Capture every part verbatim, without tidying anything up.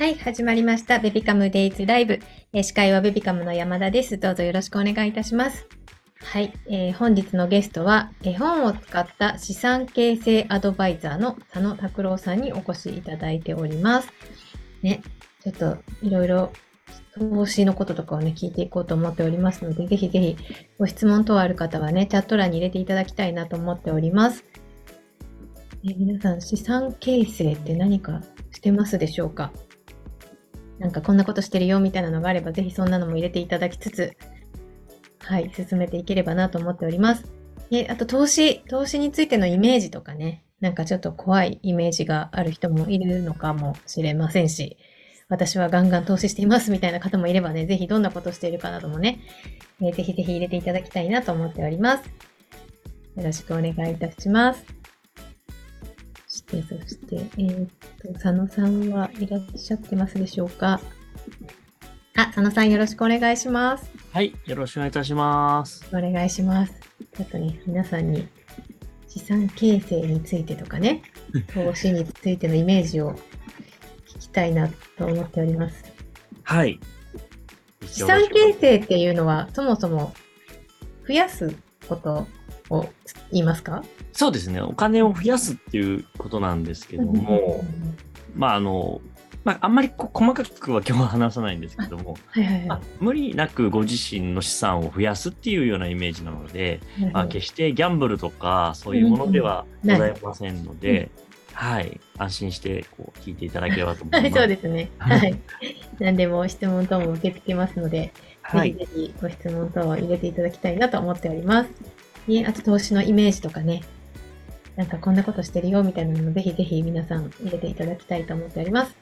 はい、始まりましたベビカムデイズライブ。えー、司会はベビカムの山田です。どうぞよろしくお願いいたします。はい、えー、本日のゲストは絵本を使った資産形成アドバイザーの佐野拓郎さんにお越しいただいております。ね、ちょっといろいろ投資のこととかをね、聞いていこうと思っておりますので、ぜひぜひご質問等ある方はね、チャット欄に入れていただきたいなと思っております。えー、皆さん、資産形成って何かしてますでしょうか？なんかこんなことしてるよみたいなのがあれば、ぜひそんなのも入れていただきつつ、はい、進めていければなと思っております。で、あと投資、投資についてのイメージとかね、なんかちょっと怖いイメージがある人もいるのかもしれませんし、私はガンガン投資していますみたいな方もいればね、ぜひどんなことしているかなどもね、えー、ぜひぜひ入れていただきたいなと思っております。よろしくお願いいたします。そして、そして、えー、っと、佐野さんはいらっしゃってますでしょうか？あ、佐野さんよろしくお願いします。はい、よろしくお願いいたします。お願いします。ちょっとね、皆さんに資産形成についてとかね、投資についてのイメージを聞きたいなと思っております。はい。資産形成っていうのは、そもそも増やすことを言いますか？そうですね。お金を増やすっていうことなんですけども、まああの、まあ、あんまりこ細かくは今日は話さないんですけども、はいはいはい、まあ、無理なくご自身の資産を増やすっていうようなイメージなので、まあ、決してギャンブルとかそういうものではございませんので、うん、はい、安心してこう聞いていただければと思います。そうですね。はい。何でも質問等も受け付けますので、はい、ぜひぜひご質問等を入れていただきたいなと思っております。ね、あと投資のイメージとかね、なんかこんなことしてるよみたいなのもぜひぜひ皆さん入れていただきたいと思っております。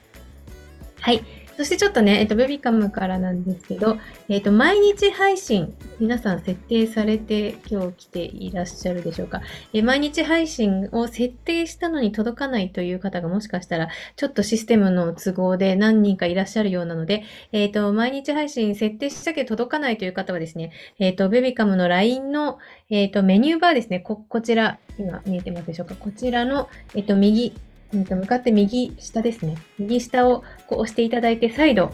はい。そしてちょっとね、えっと、ベビカムからなんですけど、えっと、毎日配信、皆さん設定されて今日来ていらっしゃるでしょうか。え、毎日配信を設定したのに届かないという方がもしかしたら、ちょっとシステムの都合で何人かいらっしゃるようなので、えっと、毎日配信設定したけど届かないという方はですね、えっと、ベビカムの ライン の、えっと、メニューバーですね、こ、こちら、今見えてますでしょうか。こちらの、えっと、右、向かって右下ですね。右下をこう押していただいて、再度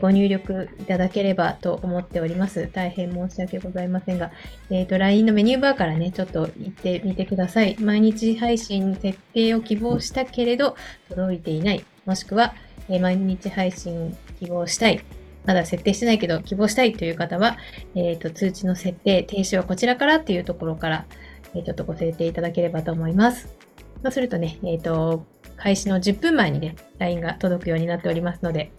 ご入力いただければと思っております。大変申し訳ございませんが、えっと、ライン のメニューバーからね、ちょっと行ってみてください。毎日配信設定を希望したけれど、届いていない。もしくは、毎日配信希望したい。まだ設定してないけど、希望したいという方は、えっと、通知の設定、停止はこちらからっていうところから、ちょっとご設定いただければと思います。そうするとね、えっと、開始のじゅっぷんまえにね、ライン が届くようになっておりますので、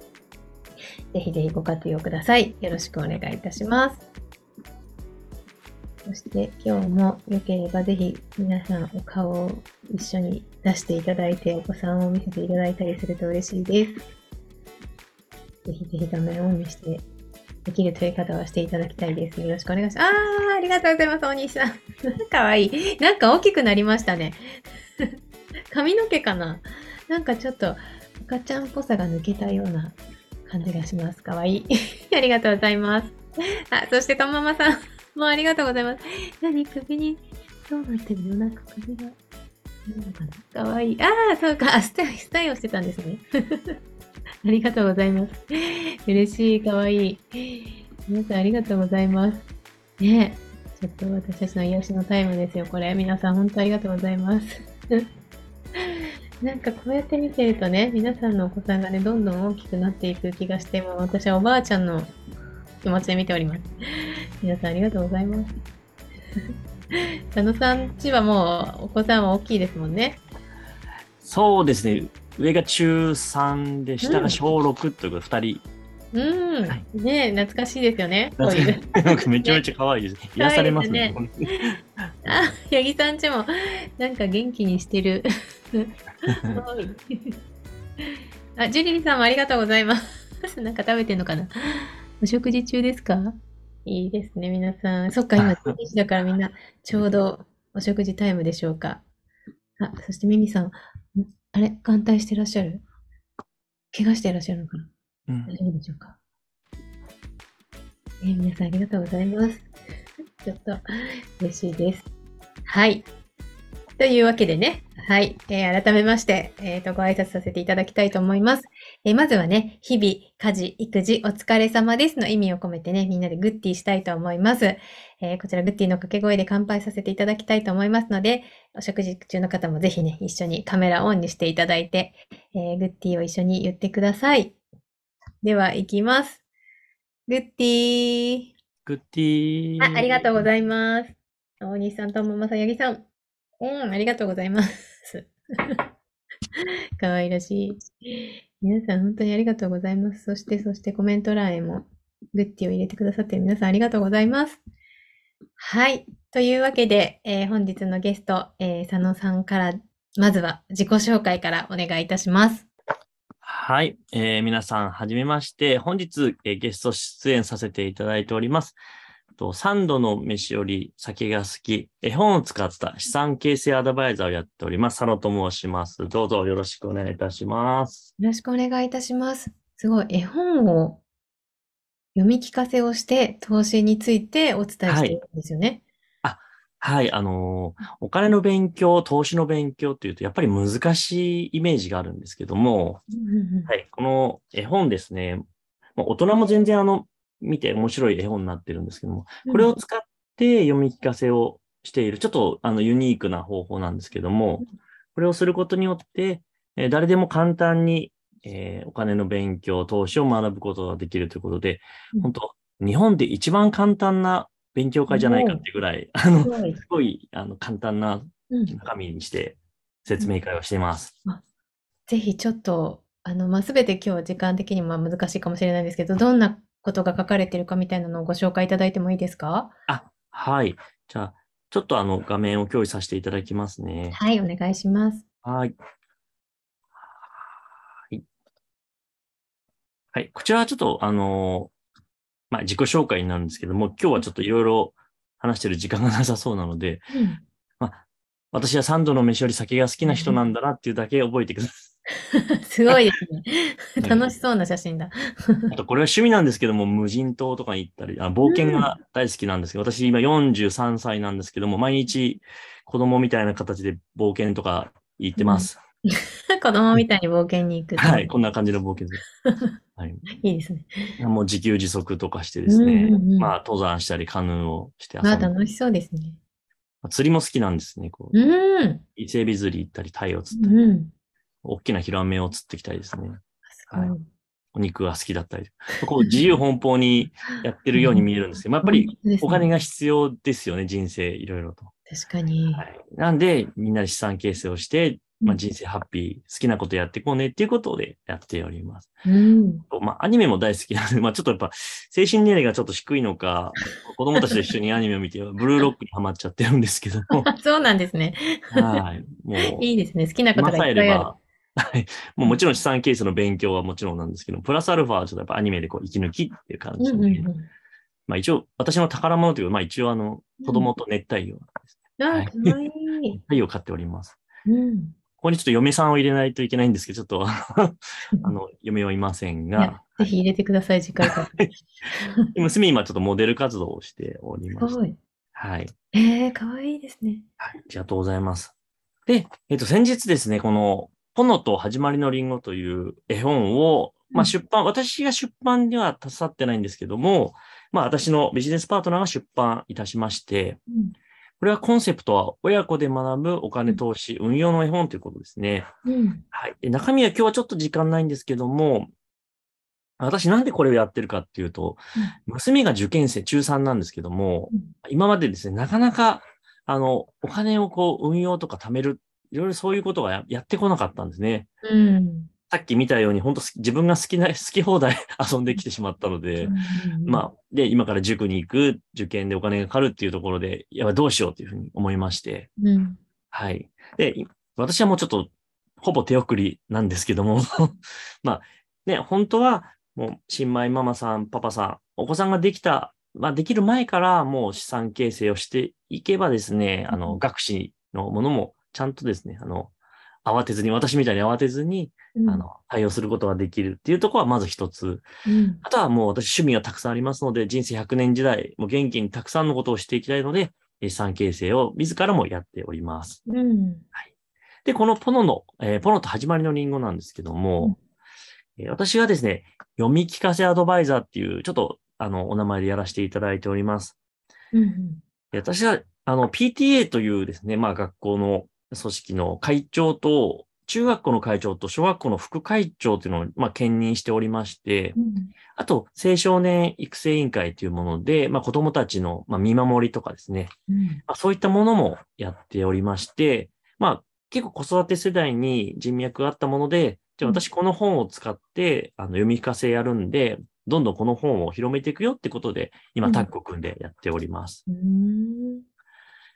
ぜひぜひご活用ください。よろしくお願いいたします。そして今日も良ければぜひ皆さんお顔を一緒に出していただいて、お子さんを見せていただいたりすると嬉しいです。ぜひぜひ画面をオンにしてできるという方はしていただきたいです。よろしくお願いします。あー、ありがとうございます、お兄さん。かわいい。なんか大きくなりましたね。髪の毛かな、なんかちょっと赤ちゃんっぽさが抜けたような感じがします。かわいい。ありがとうございます。あ、そしてとママさんもうありがとうございます。何、首にどうなってるの？なんか首がいいのかな。かわいい。ああ、そうか、スタイ、スタイをしてたんですね。ありがとうございます。嬉しい。かわいい。皆さんありがとうございますね。え、ちょっと私たちの癒しのタイムですよ、これ。皆さん本当ありがとうございます。なんかこうやって見てるとね、皆さんのお子さんがね、どんどん大きくなっていく気がして、もう私はおばあちゃんの気持ちで見ております。皆さんありがとうございます。佐野さん家はもうお子さんは大きいですもんね。そうですね。上がちゅうさんで、下がしょうろくということで、ふたり。うん、はい、ねえ、懐かしいですよね。こういうなんかめちゃめちゃ可愛いです。ね、癒されますね。あ、八木さんちもなんか元気にしてる。あ、ジュリリさんもありがとうございます。なんか食べてんのかな。お食事中ですか？いいですね、皆さん。そっか、今じゅうにじだからみんなちょうどお食事タイムでしょうか。あ、そしてミミさん、あれ、眼帯してらっしゃる？怪我してらっしゃるのかな。うん、大丈夫でしょうか。えー、皆さんありがとうございます。ちょっと嬉しいです。はい。というわけでね、はい。えー、改めまして、えっと、ご挨拶させていただきたいと思います。えー、まずはね、日々、家事、育児、お疲れ様ですの意味を込めてね、みんなでグッティしたいと思います。えー、こちらグッティの掛け声で乾杯させていただきたいと思いますので、お食事中の方もぜひね、一緒にカメラオンにしていただいて、えー、グッティを一緒に言ってください。では、いきます。グッティー。グッティー。あ、ありがとうございます。大西さんともまさやぎさん。うん、ありがとうございます。かわいらしい。皆さん本当にありがとうございます。そして、そしてコメント欄へもグッティを入れてくださっている皆さんありがとうございます。はい。というわけで、えー、本日のゲスト、えー、佐野さんから、まずは自己紹介からお願いいたします。はい。えー、皆さん、はじめまして。本日、えー、ゲスト出演させていただいております。三度の飯より酒が好き、絵本を使った資産形成アドバイザーをやっております佐野と申します。どうぞよろしくお願いいたします。よろしくお願いいたします。すごい、絵本を読み聞かせをして投資についてお伝えしているんですよね。はい、あ、はい、あのー、お金の勉強、投資の勉強っていうとやっぱり難しいイメージがあるんですけども、はい、この絵本ですね、大人も全然あの見て面白い絵本になってるんですけども、これを使って読み聞かせをしている、ちょっとあのユニークな方法なんですけども、これをすることによって、えー、誰でも簡単に、えー、お金の勉強、投資を学ぶことができるということで、本当、日本で一番簡単な勉強会じゃないかってぐらい、あの、すごいあの簡単な中身にして説明会をしています。うんうん、ぜひちょっと、あの、まあ、すべて今日時間的にも難しいかもしれないんですけど、どんなことが書かれているかみたいなのをご紹介いただいてもいいですか？あ、はい。じゃあ、ちょっとあの画面を共有させていただきますね。はい、お願いします。はい。はい。はい、こちらはちょっとあの、まあ、自己紹介になるんですけども、今日はちょっといろいろ話してる時間がなさそうなので、うん、まあ、私は三度の飯より酒が好きな人なんだなっていうだけ覚えてください。すごいですね。楽しそうな写真だ。あとこれは趣味なんですけども、無人島とかに行ったり、あ、冒険が大好きなんですけど、うん、私今よんじゅうさんさいなんですけども、毎日子供みたいな形で冒険とか行ってます。うん、子供みたいに冒険に行く。はい、こんな感じの冒険です。はい、いいですね。もう自給自足とかしてですね、うんうんうん、まあ登山したりカヌーをして遊んで。まあ楽しそうですね。釣りも好きなんですね。こう、うん、伊勢海老釣り行ったり、タイを釣ったり。うん、大きなヒラメを釣ってきたりですね。すごい。はい、お肉が好きだったり。こう自由奔放にやってるように見えるんですけど、まあ、やっぱりお金が必要ですよね、人生いろいろと。確かに。はい、なんで、みんなで資産形成をして、まあ、人生ハッピー、好きなことやっていこうねっていうことでやっております。うん、まあ、アニメも大好きなので、まあ、ちょっとやっぱ精神年齢がちょっと低いのか、子供たちと一緒にアニメを見て、ブルーロックにハマっちゃってるんですけども。そうなんですね。はい。もう。いいですね。好きなことがいっぱいある。はい。もうもちろん資産形成の勉強はもちろんなんですけど、プラスアルファはちょっとやっぱアニメでこう息抜きっていう感じで、ね、うんうんうん。まあ一応、私の宝物というか、まあ一応あの、子供と熱帯魚ですね。うん、はい、あ、かわいい。熱帯魚を飼っております。うん。ここにちょっと嫁さんを入れないといけないんですけど、ちょっと、あの、嫁はいませんが。ぜひ入れてください、次回から。娘今ちょっとモデル活動をしております。すごい。はい。えー、かわいいですね。はい。ありがとうございます。で、えっと、先日ですね、この、炎と始まりのリンゴという絵本を、まあ出版、うん、私が出版では携わってないんですけども、まあ私のビジネスパートナーが出版いたしまして、うん、これはコンセプトは親子で学ぶお金投資、うん、運用の絵本ということですね。うん、はい。中身は今日はちょっと時間ないんですけども、私なんでこれをやってるかっていうと、うん、娘が受験生、ちゅうさんなんですけども、うん、今までですね、なかなか、あの、お金をこう運用とか貯めるいろいろそういうことが や, やってこなかったんですね。うん、さっき見たように、本当自分が好きな、好き放題遊んできてしまったので、うん、まあ、で、今から塾に行く、受験でお金がかかるっていうところで、やばいどうしようというふうに思いまして、うん、はい。で、私はもうちょっと、ほぼ手送りなんですけども、まあ、ね、本当は、もう、新米ママさん、パパさん、お子さんができた、まあ、できる前から、もう資産形成をしていけばですね、あの、学士のものも、ちゃんとですね、あの、慌てずに、私みたいに慌てずに、うん、あの、対応することができるっていうところはまず一つ、うん。あとはもう私趣味がたくさんありますので、人生ひゃくねん時代、もう元気にたくさんのことをしていきたいので、資産形成を自らもやっております。うん、はい。で、このポノの、えー、ポノと始まりのリンゴなんですけども、うん、私がですね、読み聞かせアドバイザーっていう、ちょっとあのお名前でやらせていただいております。うんうん、私はあの ピーティーエー というですね、まあ学校の組織の会長と、中学校の会長と小学校の副会長というのを、まあ、兼任しておりまして、うん、あと、青少年育成委員会というもので、まあ、子供たちの、まあ、見守りとかですね、うんまあ、そういったものもやっておりまして、まあ、結構子育て世代に人脈があったもので、じゃあ私この本を使ってあの読み聞かせやるんで、どんどんこの本を広めていくよってことで、今タッグを組んでやっております。うんうん、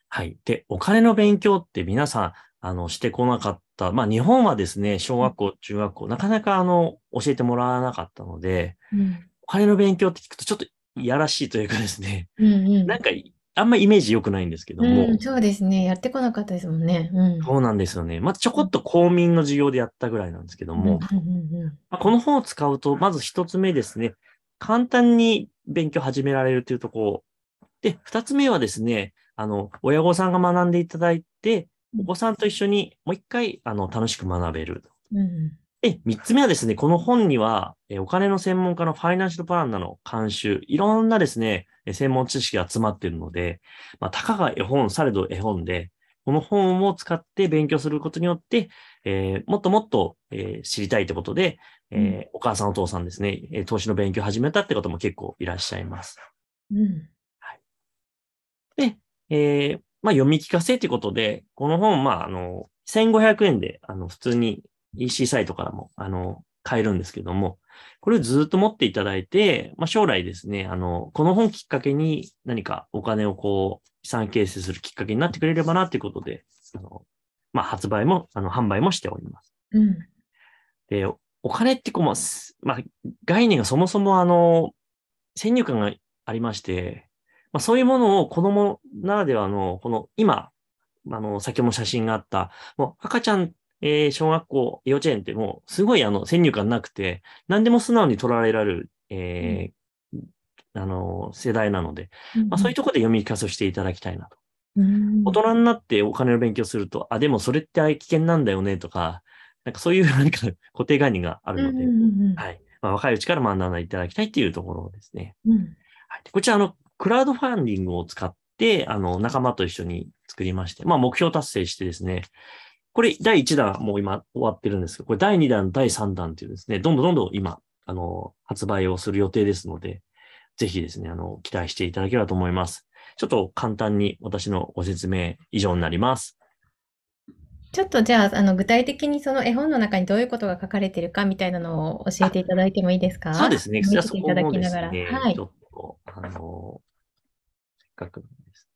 はい。で、お金の勉強って皆さん、あの、してこなかった。まあ、日本はですね、小学校、中学校、なかなかあの、教えてもらわなかったので、うん、お金の勉強って聞くとちょっといやらしいというかですね、うんうん、なんか、あんまりイメージ良くないんですけども、うん。そうですね。やってこなかったですもんね。うん、そうなんですよね。まず、あ、ちょこっと公民の授業でやったぐらいなんですけども、うんうんうんまあ、この本を使うと、まず一つ目ですね、簡単に勉強始められるというところ。で、二つ目はですね、あの、親御さんが学んでいただいて、お子さんと一緒にもう一回、あの、楽しく学べる。うん、で、三つ目はですね、この本には、お金の専門家のファイナンシャルプランナーの監修、いろんなですね、専門知識が詰まっているので、まあ、たかが絵本、されど絵本で、この本を使って勉強することによって、えー、もっともっと、えー、知りたいってことで、えーうん、お母さんお父さんですね、投資の勉強を始めたって方も結構いらっしゃいます。うん。はい。で、えーまあ、読み聞かせということで、この本、まあ、あの、せんごひゃくえんで、あの、普通に イーシー サイトからも、あの、買えるんですけども、これをずっと持っていただいて、まあ、将来ですね、あの、この本きっかけに何かお金をこう、資産形成するきっかけになってくれればな、ということで、あの、まあ、発売も、あの、販売もしております。うん。で、お金ってこう、まあ、概念がそもそも、あの、先入観がありまして、まあ、そういうものを子供ならではの、この今、あの、先ほども写真があった、もう赤ちゃん、えー、小学校、幼稚園ってもうすごいあの、先入観なくて、何でも素直に捉えられる、えー、あの、世代なので、まあ、そういうところで読み聞かせをしていただきたいなと。うん、大人になってお金の勉強すると、あ、でもそれって危険なんだよねとか、なんかそういう何か固定概念があるので、うんうんうん、はい。まあ、若いうちから学んでいただきたいっていうところですね。うん、はい。こちらあの、クラウドファンディングを使って、あの、仲間と一緒に作りまして、まあ、目標達成してですね、これ、だいいちだん、もう今終わってるんですけど、これ、だいにだん、だいさんだんというですね、どんどんどんどん今、あの、発売をする予定ですので、ぜひですね、あの、期待していただければと思います。ちょっと簡単に私のご説明以上になります。ちょっとじゃあ、あの、具体的にその絵本の中にどういうことが書かれているかみたいなのを教えていただいてもいいですか？そうですね。じゃあ、そこもですね、はい、ちょっと、あの、です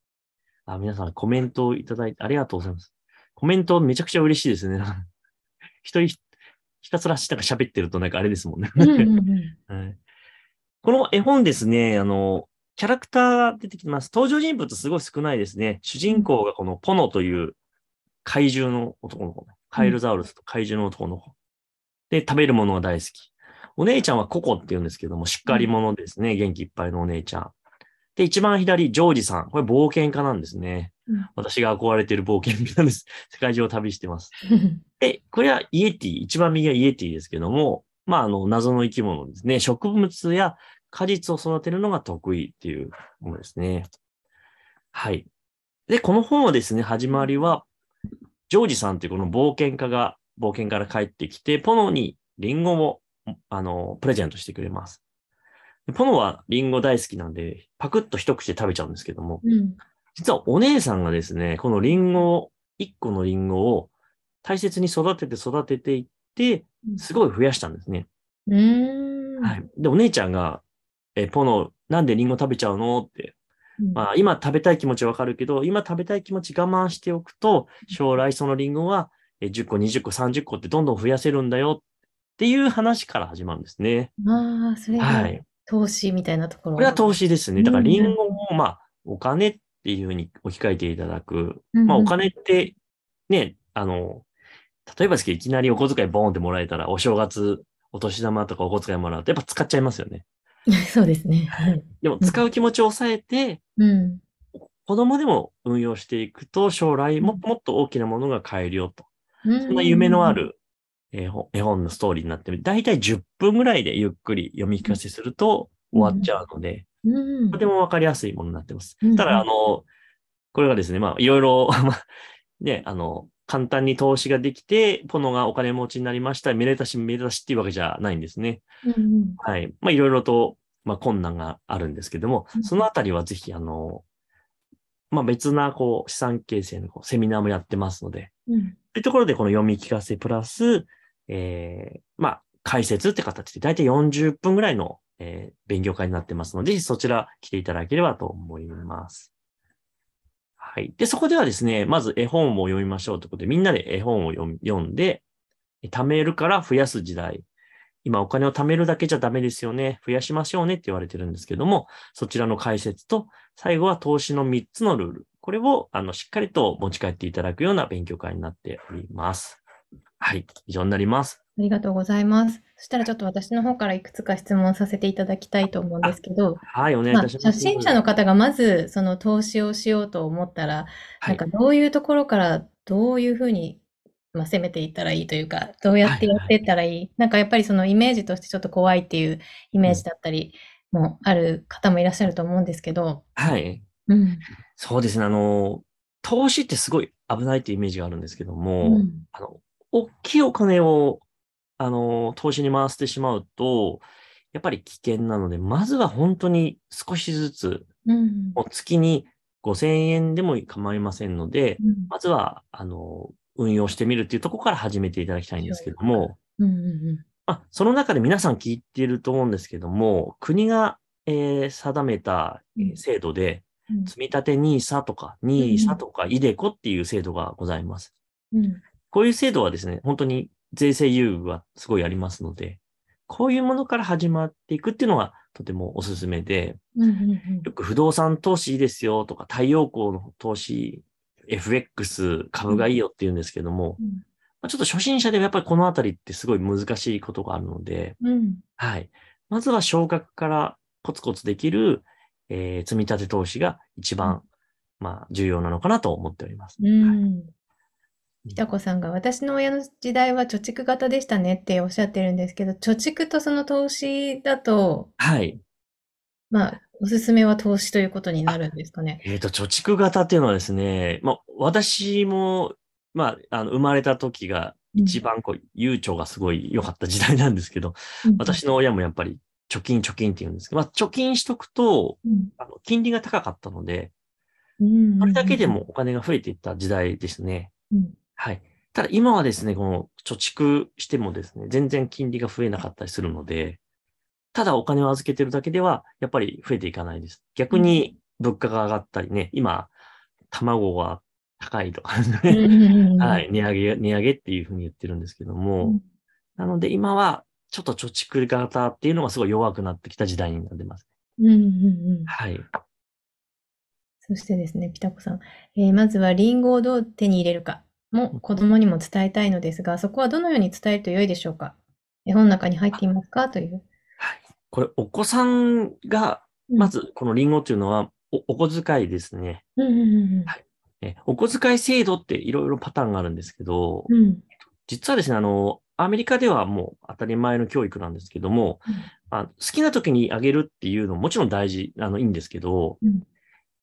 あ皆さんコメントをいただいてありがとうございます。コメントめちゃくちゃ嬉しいですね。一人ひたすらなんか喋ってるとなんかあれですもんね。うんうんうんはい、この絵本ですね、あの、キャラクターが出てきます。登場人物すごい少ないですね。主人公がこのポノという怪獣の男の子。カエルザウルスと怪獣の男の子。で、食べるものが大好き。お姉ちゃんはココって言うんですけども、しっかり者ですね。元気いっぱいのお姉ちゃん。で、一番左、ジョージさん。これ冒険家なんですね。うん、私が憧れている冒険家なんです。世界中を旅してます。で、これはイエティ。一番右はイエティですけども、まあ、あの、謎の生き物ですね。植物や果実を育てるのが得意っていうものですね。はい。で、この本はですね、始まりは、ジョージさんというこの冒険家が、冒険から帰ってきて、ポノにリンゴを、あの、プレゼントしてくれます。ポノはリンゴ大好きなんで、パクッと一口で食べちゃうんですけども、うん、実はお姉さんがですね、このリンゴを、一個のリンゴを大切に育てて育てていって、すごい増やしたんですね。うんはい、で、お姉ちゃんが、え、ポノ、なんでリンゴ食べちゃうのって、うんまあ、今食べたい気持ちわかるけど、今食べたい気持ち我慢しておくと、将来そのリンゴはじゅっこ、にじゅっこ、さんじゅっこってどんどん増やせるんだよっていう話から始まるんですね。ああ、それは。はい投資みたいなところ。これは投資ですね。だからリンゴも、まあ、お金っていうふうに置き換えていただく。うんうん、まあ、お金って、ね、あの、例えばですけど、いきなりお小遣いボーンってもらえたら、お正月、お年玉とかお小遣いもらうと、やっぱ使っちゃいますよね。そうですね。はい、でも、使う気持ちを抑えて、うん、子供でも運用していくと、将来ももっと大きなものが買えるよと。そんな夢のあるえー、絵本のストーリーになってる。だいたいじゅっぷんぐらいでゆっくり読み聞かせすると終わっちゃうので、うん、とてもわかりやすいものになってます。うん、ただ、あの、これがですね、まあ、いろいろ、ね、あの、簡単に投資ができて、ポノがお金持ちになりました。めでたしめでたしっていうわけじゃないんですね。うん、はい。まあ、いろいろと、まあ、困難があるんですけども、そのあたりはぜひ、あの、まあ、別な、こう、資産形成のこうセミナーもやってますので、うん、というところで、この読み聞かせプラス、えー、まあ、解説って形で、だいたいよんじゅっぷんぐらいの、えー、勉強会になってますので、ぜひそちら来ていただければと思います。はい。で、そこではですね、まず絵本を読みましょうということで、みんなで絵本を読んで、貯めるから増やす時代。今お金を貯めるだけじゃダメですよね。増やしましょうねって言われてるんですけども、そちらの解説と、最後は投資のみっつのルール。これを、あの、しっかりと持ち帰っていただくような勉強会になっております。はい。以上になります。ありがとうございます。そしたらちょっと私の方からいくつか質問させていただきたいと思うんですけど、はい、お願いいたします。まあ、初心者の方がまずその投資をしようと思ったら、はい、なんかどういうところからどういうふうに、まあ、攻めていったらいいというか、どうやってやっていったらいい、はいはい、なんかやっぱりそのイメージとしてちょっと怖いっていうイメージだったりもある方もいらっしゃると思うんですけど、はい、うん、そうですね、あの投資ってすごい危ないっていうイメージがあるんですけども、うん、あの大きいお金をあの、投資に回してしまうと、やっぱり危険なので、まずは本当に少しずつ、うん、もう月にごせんえんでも構いませんので、うん、まずは、あの、運用してみるっていうところから始めていただきたいんですけども、うんうんうん、まあ、その中で皆さん聞いていると思うんですけども、国が、えー、定めた制度で、うん、積立 ニーサ とか、ニーサ とか、iDeCoっていう制度がございます。うん、こういう制度はですね、本当に税制優遇はすごいありますので、こういうものから始まっていくっていうのがとてもおすすめで、うんうんうん、よく不動産投資いいですよとか、太陽光の投資、エフエックス、株がいいよって言うんですけども、うんうんまあ、ちょっと初心者でもやっぱりこのあたりってすごい難しいことがあるので、うん、はい。まずは少額からコツコツできる、えー、積み立て投資が一番、うん、まあ、重要なのかなと思っております。うんはいひたこさんが私の親の時代は貯蓄型でしたねっておっしゃってるんですけど、貯蓄とその投資だと、はい。まあ、おすすめは投資ということになるんですかね。えっと、貯蓄型っていうのはですね、まあ、私も、まあ、あの生まれた時が一番こう、うん、悠長がすごい良かった時代なんですけど、うん、私の親もやっぱり貯金貯金って言うんですけど、まあ、貯金しとくと、うん、あの金利が高かったので、うん、それだけでもお金が増えていった時代ですね。うんはい。ただ今はですね、この貯蓄してもですね、全然金利が増えなかったりするので、ただお金を預けてるだけでは、やっぱり増えていかないです。逆に物価が上がったりね、今、卵は高いとかね、はい、値上げ、値上げっていうふうに言ってるんですけども、うん、なので今はちょっと貯蓄型っていうのがすごい弱くなってきた時代になってますね。うんうんうん、はい。そしてですね、ピタコさん、えー、まずはリンゴをどう手に入れるか。も子供にも伝えたいのですが、そこはどのように伝えると良いでしょうか。絵本の中に入っていますかという。はい。これ、お子さんが、まず、このリンゴというのはお、お小遣いですね。うんうんうんうん。はい。お小遣い制度っていろいろパターンがあるんですけど、うん、実はですね、あの、アメリカではもう当たり前の教育なんですけども、うんまあ、好きな時にあげるっていうのももちろん大事、あの、いいんですけど、うん、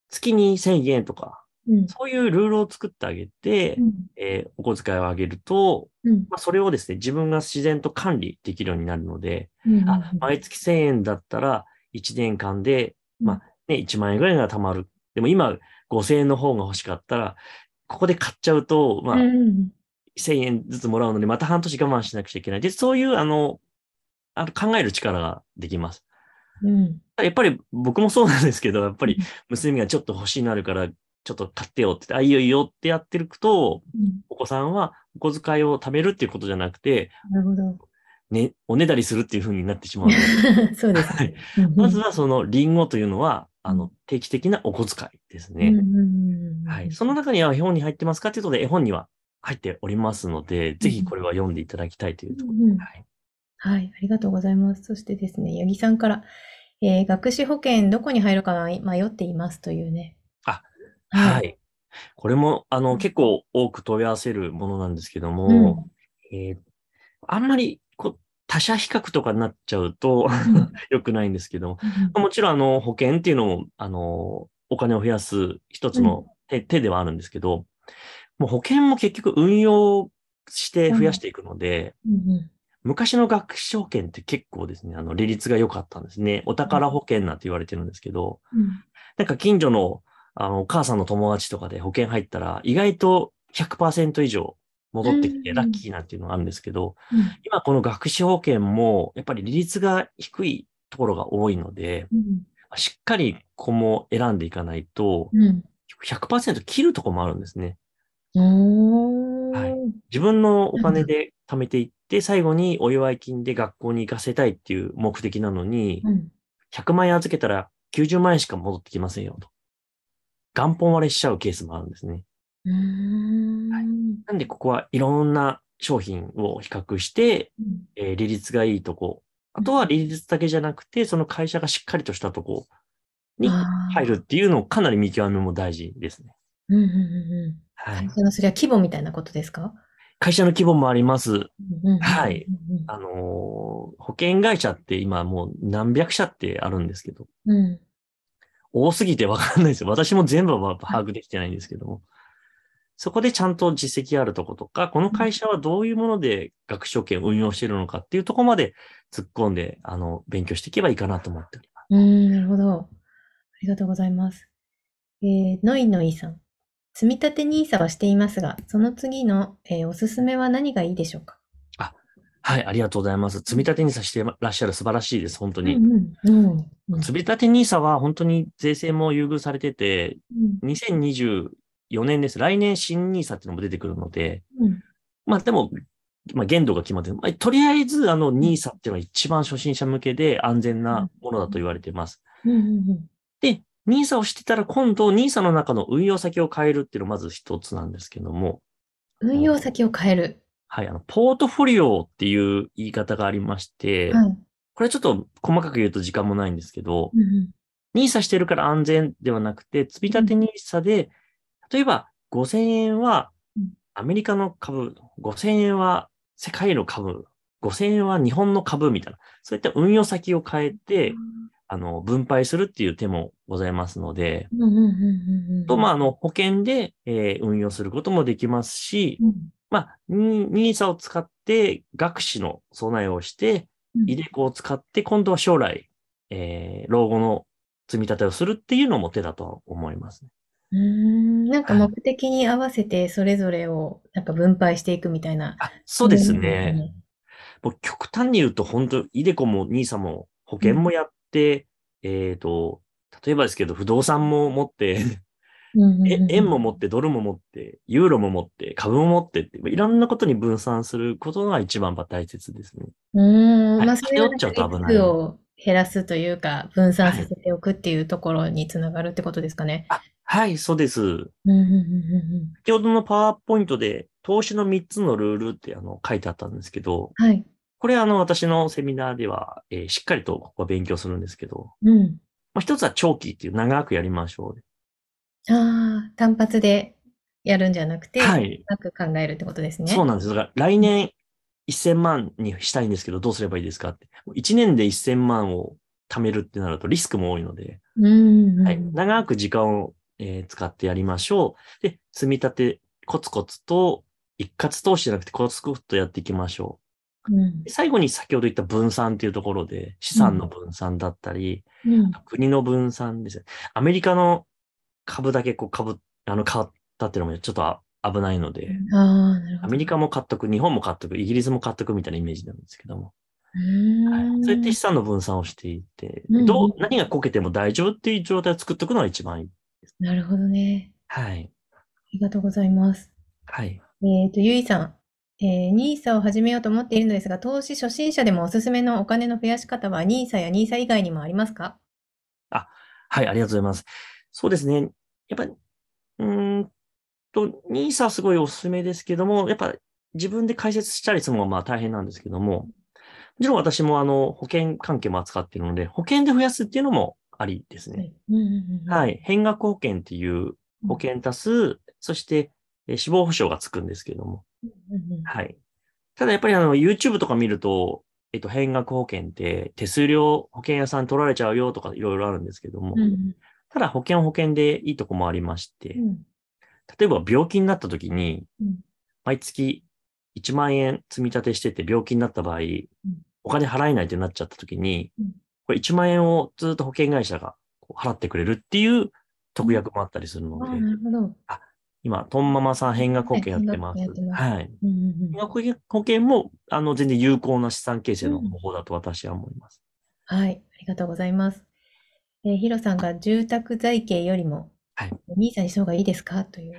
月にせんえんとか、そういうルールを作ってあげて、うんえー、お小遣いをあげると、うんまあ、それをですね、自分が自然と管理できるようになるので、うん、あ毎月せんえんだったらいちねんかんで、まあね、いちまんえんぐらいが貯まる。でも今ごせんえんの方が欲しかったら、ここで買っちゃうと、まあうん、せんえんずつもらうので、また半年我慢しなくちゃいけない。で、そういうあの、あの考える力ができます。うん、やっぱり僕もそうなんですけど、やっぱり娘がちょっと欲しいなるから、ちょっと買ってよって、あ、いいよいいよってやってると、うん、お子さんはお小遣いを貯めるっていうことじゃなくて、なるほど。ね、おねだりするっていう風になってしまうので。そうです。はい。まずはそのリンゴというのは、あの、定期的なお小遣いですね。うんはい。その中には絵本に入ってますかということで、絵本には入っておりますので、うん、ぜひこれは読んでいただきたいというところで、うんはい。はい。ありがとうございます。そしてですね、八木さんから、えー、学資保険どこに入るか迷っていますというね。あはい、はい。これも、あの、結構多く問い合わせるものなんですけども、うんえー、あんまりこう他者比較とかになっちゃうと良くないんですけど、うん、もちろんあの保険っていうのもあのお金を増やす一つの 手,、うん、手ではあるんですけど、もう保険も結局運用して増やしていくので、うんうん、昔の学資保険って結構ですね、あの利率が良かったんですね。お宝保険なんて言われてるんですけど、うん、なんか近所のあのお母さんの友達とかで保険入ったら意外と ひゃくパーセント 以上戻ってきてラッキーなんていうのがあるんですけど、うんうん、今この学資保険もやっぱり利率が低いところが多いので、うん、しっかりここも選んでいかないと ひゃくパーセント 切るところもあるんですね。うんはい、自分のお金で貯めていって最後にお祝い金で学校に行かせたいっていう目的なのに、うん、ひゃくまんえん預けたらきゅうじゅうまんえんしか戻ってきませんよと元本割れしちゃうケースもあるんですね。うーん、はい、なんでここはいろんな商品を比較して、うんえー、利率がいいとこ、あとは利率だけじゃなくてその会社がしっかりとしたとこに入るっていうのをかなり見極めも大事ですね。うんうんうんうんはい、会社のそれは規模みたいなことですか？会社の規模もあります。うんうんうん、はい。あのー、保険会社って今もう何百社ってあるんですけど、うん、多すぎてわかんないですよ。私も全部は把握できてないんですけども、はい、そこでちゃんと実績あるとことか、この会社はどういうもので学資保険を運用しているのかっていうところまで突っ込んで、あの、勉強していけばいいかなと思っております。うん、なるほど。ありがとうございます。えー、のいのいさん。積み立て ニーサ はしていますが、その次の、えー、おすすめは何がいいでしょうか？あ、はい、ありがとうございます。積み立て ニーサ していらっしゃる、素晴らしいです、本当に。うんうんうん、積み立て ニーサ は本当に税制も優遇されてて、うん、にせんにじゅうよねんです。来年新 ニーサ っていうのも出てくるので、うん、まあでも、まあ、限度が決まって、まあ、とりあえずあの ニーサ っていうのは一番初心者向けで安全なものだと言われています。うんうんうんうん、でニーサ をしてたら今度 ニーサ の中の運用先を変えるっていうのがまず一つなんですけども。運用先を変える。はい。あの、ポートフォリオっていう言い方がありまして、はい、これちょっと細かく言うと時間もないんですけど、うん、ニーサ してるから安全ではなくて、積立 ニーサ で、例えばごせんえんはアメリカの株、ごせんえんは世界の株、ごせんえんは日本の株みたいな、そういった運用先を変えて、うんあの、分配するっていう手もございますので、と、まあ、あの、保険で、えー、運用することもできますし、うん、まあ、ニーサ を使って、学資の備えをして、iDeCoを使って、今度は将来、えー、老後の積み立てをするっていうのも手だとは思いますね。うーん、なんか目的に合わせて、それぞれを、なんか分配していくみたいな。あ、そうですね。もう極端に言うと、本当iDeCoもニーサ も保険もやって、うんで、えっと、例えばですけど、不動産も持ってうんうん、うん、円も持って、ドルも持って、ユーロも持って、株も持ってって、いろんなことに分散することが一番大切ですね。うん、はい、まあ、それをリスクを減らすというか、分散させておくっていうところにつながるってことですかね。はい、はい、そうです。うんうんうんうん、先ほどのパワーポイントで、投資のみっつのルールってあの書いてあったんですけど、はいこれはあの私のセミナーでは、えー、しっかりとここは勉強するんですけど、うんまあ、一つは長期っていう長くやりましょう。ああ、単発でやるんじゃなくて、はい、長く考えるってことですね。そうなんです。だから来年せんまんにしたいんですけど、どうすればいいですかって。いちねんでせんまんを貯めるってなるとリスクも多いので、うんうんはい、長く時間を、えー、使ってやりましょう。で、積み立てコツコツと一括投資じゃなくてコツコツとやっていきましょう。うん、最後に先ほど言った分散っていうところで資産の分散だったり、うん、国の分散ですね。アメリカの株だけこう株あの買ったっていうのもちょっと危ないので、あー、なるほど。アメリカも買っとく、日本も買っとく、イギリスも買っとくみたいなイメージなんですけども、はい、そうやって資産の分散をしていって、うん、どう何がこけても大丈夫っていう状態を作っとくのが一番いいです。なるほどね。はい。ありがとうございます。はい。えっとゆいさん。えー、ニーサ を始めようと思っているのですが、投資初心者でもおすすめのお金の増やし方は ニーサ や ニーサ 以外にもありますか？あ、はい、ありがとうございます。そうですね。やっぱり、うーんと、ニーサ すごいおすすめですけども、やっぱ自分で解説したりするのはまあ大変なんですけども、もちろん私もあの、保険関係も扱っているので、保険で増やすっていうのもありですね。はい。変額保険っていう保険足す、そして死亡保障がつくんですけども、はい。ただやっぱりあの YouTube とか見ると、えっと、変額保険って手数料保険屋さん取られちゃうよとかいろいろあるんですけども、うん、ただ保険は保険でいいとこもありまして、うん、例えば病気になった時に、うん、毎月いちまんえん積み立てしてて病気になった場合、うん、お金払えないってなっちゃった時に、うん、これいちまんえんをずっと保険会社が払ってくれるっていう特約もあったりするので、うん、あ、なるほど。あ、今、トンママさん変額保険やってます。はい。変額保険も、あの、全然有効な資産形成の方法だと私は思います。うん、はい。ありがとうございます。えー、ヒロさんが住宅財形よりも、はい。ニーサにした方がいいですかという。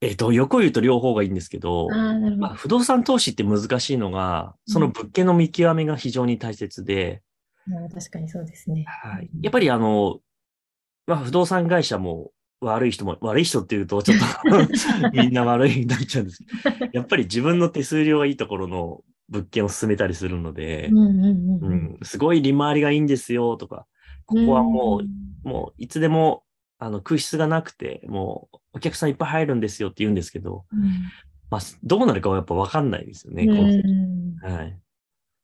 えっと、横言うと両方がいいんですけど、あ、なるほど。まあ、不動産投資って難しいのが、その物件の見極めが非常に大切で。うん、あ、確かにそうですね。はい。やっぱり、あの、まあ、不動産会社も、悪い人も、悪い人っていうと、ちょっと、みんな悪いになっちゃうんですけど、やっぱり自分の手数料がいいところの物件を進めたりするので、うんうんうんうん、すごい利回りがいいんですよとか、ここはもう、うん、もういつでもあの空室がなくて、もうお客さんいっぱい入るんですよって言うんですけど、うん、まあ、どうなるかはやっぱ分かんないですよね、うん、はい。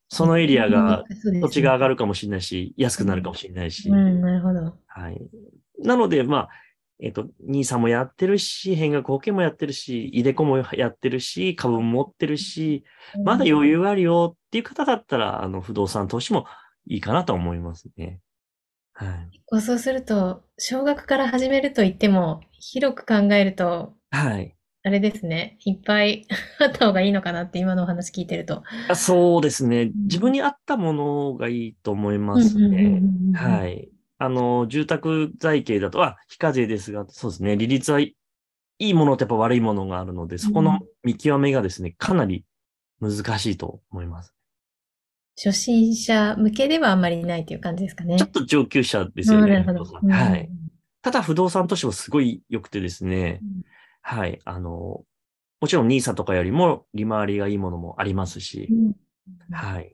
そのエリアが、土地が上がるかもしれないし、安くなるかもしれないし。うん、なるほど。はい。なので、まあ、えっと、ニーサもやってるし、変額保険もやってるし、iDeCoもやってるし、株も持ってるし、まだ余裕があるよっていう方だったら、あの、不動産投資もいいかなと思いますね。はい。結構そうすると、少額から始めると言っても、広く考えると、はい。あれですね、いっぱいあった方がいいのかなって、今のお話聞いてると。あ、そうですね。自分に合ったものがいいと思いますね。はい。あの、住宅財形だと、あ、非課税ですが、そうですね、利率はいいものとやっぱ悪いものがあるので、そこの見極めがですね、かなり難しいと思います。初心者向けではあんまりないという感じですかね。ちょっと上級者ですよね。なるほど。はい。ただ、不動産投資もすごい良くてですね、うん、はい、あの、もちろんニーサとかよりも利回りがいいものもありますし、うん、はい。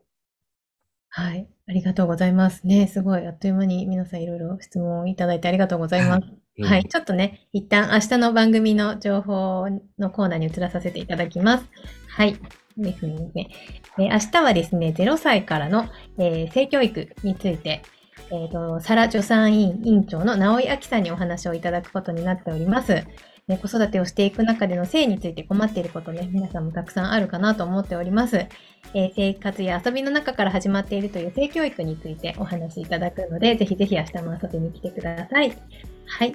はい。ありがとうございますね。すごい、あっという間に皆さんいろいろ質問いただいてありがとうございます。はい。はい、ちょっとね、一旦明日の番組の情報のコーナーに移らさせていただきます。はい。ですね。えー、明日はですね、ゼロさいからの、えー、性教育について、えーと、サラ助産院院長の直井明さんにお話をいただくことになっております。ね、子育てをしていく中での性について困っていることね、皆さんもたくさんあるかなと思っております。えー、生活や遊びの中から始まっているという性教育についてお話しいただくので、ぜひぜひ明日も遊びに来てください。はい。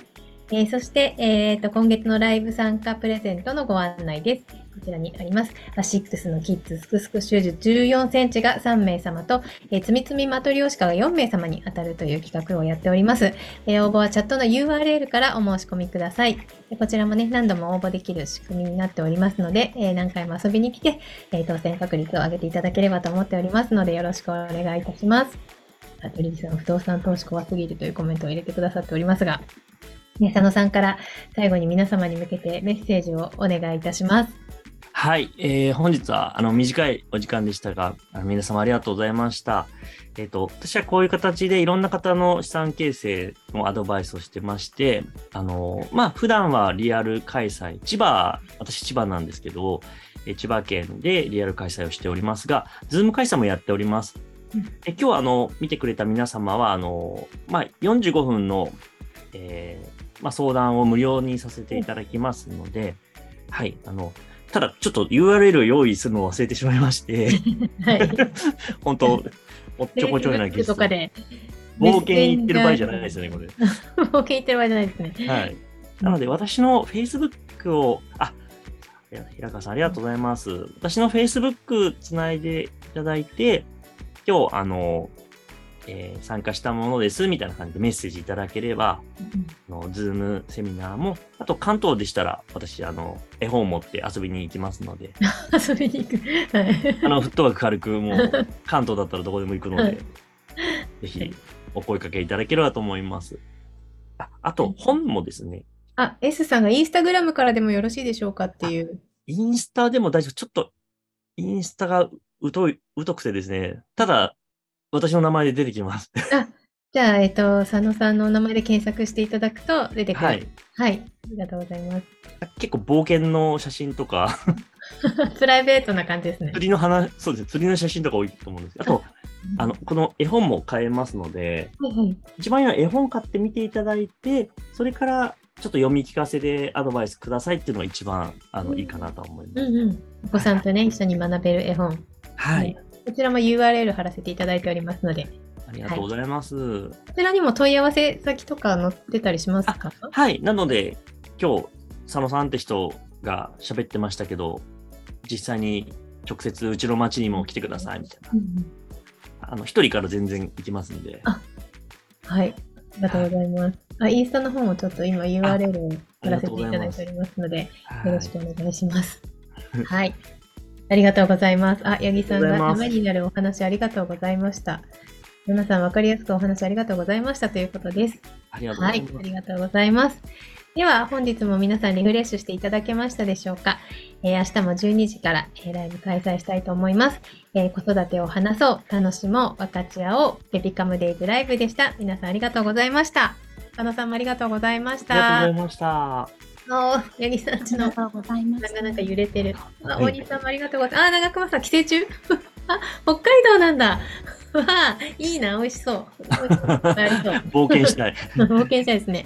えー、そして、えーと、今月のライブ参加プレゼントのご案内です。こちらにあります。アシックスのキッズすくすくシューズじゅうよんセンチがさんめいさまと、えー、つみつみマトリオシカがよんめいさまに当たるという企画をやっております。えー、応募はチャットの ユーアールエル からお申し込みください。こちらもね、何度も応募できる仕組みになっておりますので、えー、何回も遊びに来て、えー、当選確率を上げていただければと思っておりますので、よろしくお願いいたします。あと、リリさん、不動産投資怖すぎるというコメントを入れてくださっておりますが、ね、佐野さんから最後に皆様に向けてメッセージをお願いいたします。はい、えー、本日はあの短いお時間でしたが、あの皆様ありがとうございました。えっと、私はこういう形でいろんな方の資産形成のアドバイスをしてまして、あの、まあ、普段はリアル開催、千葉、私千葉なんですけど、千葉県でリアル開催をしておりますが、ズーム開催もやっております。で、今日はあの、見てくれた皆様は、あの、まあ、よんじゅうごふんの、えー、まあ、相談を無料にさせていただきますので、はい、あの、ただちょっと ユーアールエル を用意するのを忘れてしまいまして、はい、本当おっちょこちょいなゲストとかで冒険行ってる場合じゃないですよねこれ。冒険行ってる場合じゃないですね。はい。なので私の Facebook をあ平川さんありがとうございます。私の Facebook つないでいただいて今日あの、えー、参加したものですみたいな感じでメッセージいただければ、うん、あの Zoom セミナーもあと関東でしたら私あの絵本を持って遊びに行きますので遊びに行く、はい、あのフットワーク軽くもう関東だったらどこでも行くので、はい、ぜひお声かけいただければと思います。 あ, あと本もですねあ S さんがインスタグラムからでもよろしいでしょうかっていうインスタでも大丈夫ちょっとインスタが疎い疎くてですねただ私の名前で出てきます。あ、じゃあ、えっと、佐野さんのお名前で検索していただくと出てくる。はい。はい。ありがとうございます。結構冒険の写真とかプライベートな感じですね。釣りの話、そうですね、釣りの写真とか多いと思うんですけど、あのこの絵本も買えますので、はいはい、一番いいのは絵本買って見ていただいて、それからちょっと読み聞かせでアドバイスくださいっていうのが一番あのいいかなと思います、うんうん、お子さんとね、はい、一緒に学べる絵本、はい、こちらも ユーアールエル 貼らせていただいておりますので、ありがとうございます、はい、こちらにも問い合わせ先とか載ってたりしますか？はい、なので今日佐野さんって人が喋ってましたけど、実際に直接うちの町にも来てくださいみたいな、うんうん、あの一人から全然行きますんで、あ、はい、ありがとうございます、はい、あ、インスタの方もちょっと今 ユーアールエル を貼らせていただいておりますので、よろしくお願いします。はい、ありがとうございます。あ、八木さんがためになるお話ありがとうございました。皆さん分かりやすくお話ありがとうございましたということです。ありがとうございます。はい、ありがとうございます。では本日も皆さんリフレッシュしていただけましたでしょうか。えー、明日もじゅうにじから、えー、ライブ開催したいと思います、えー。子育てを話そう、楽しもう、分かち合おう、ベビカムデイズライブでした。皆さんありがとうございました。佐野さんもありがとうございました。ありがとうございました。八木さんちのなんか揺れてる。あ、大西さんもありがとうございます。あ、長熊さん帰省中？あ、北海道なんだ。わ、いいな、美味しそう。冒険したい。冒険したいですね。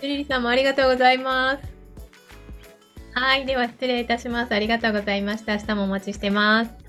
ゆりりさんもありがとうございます。はい、では失礼いたします。ありがとうございました。明日もお待ちしてます。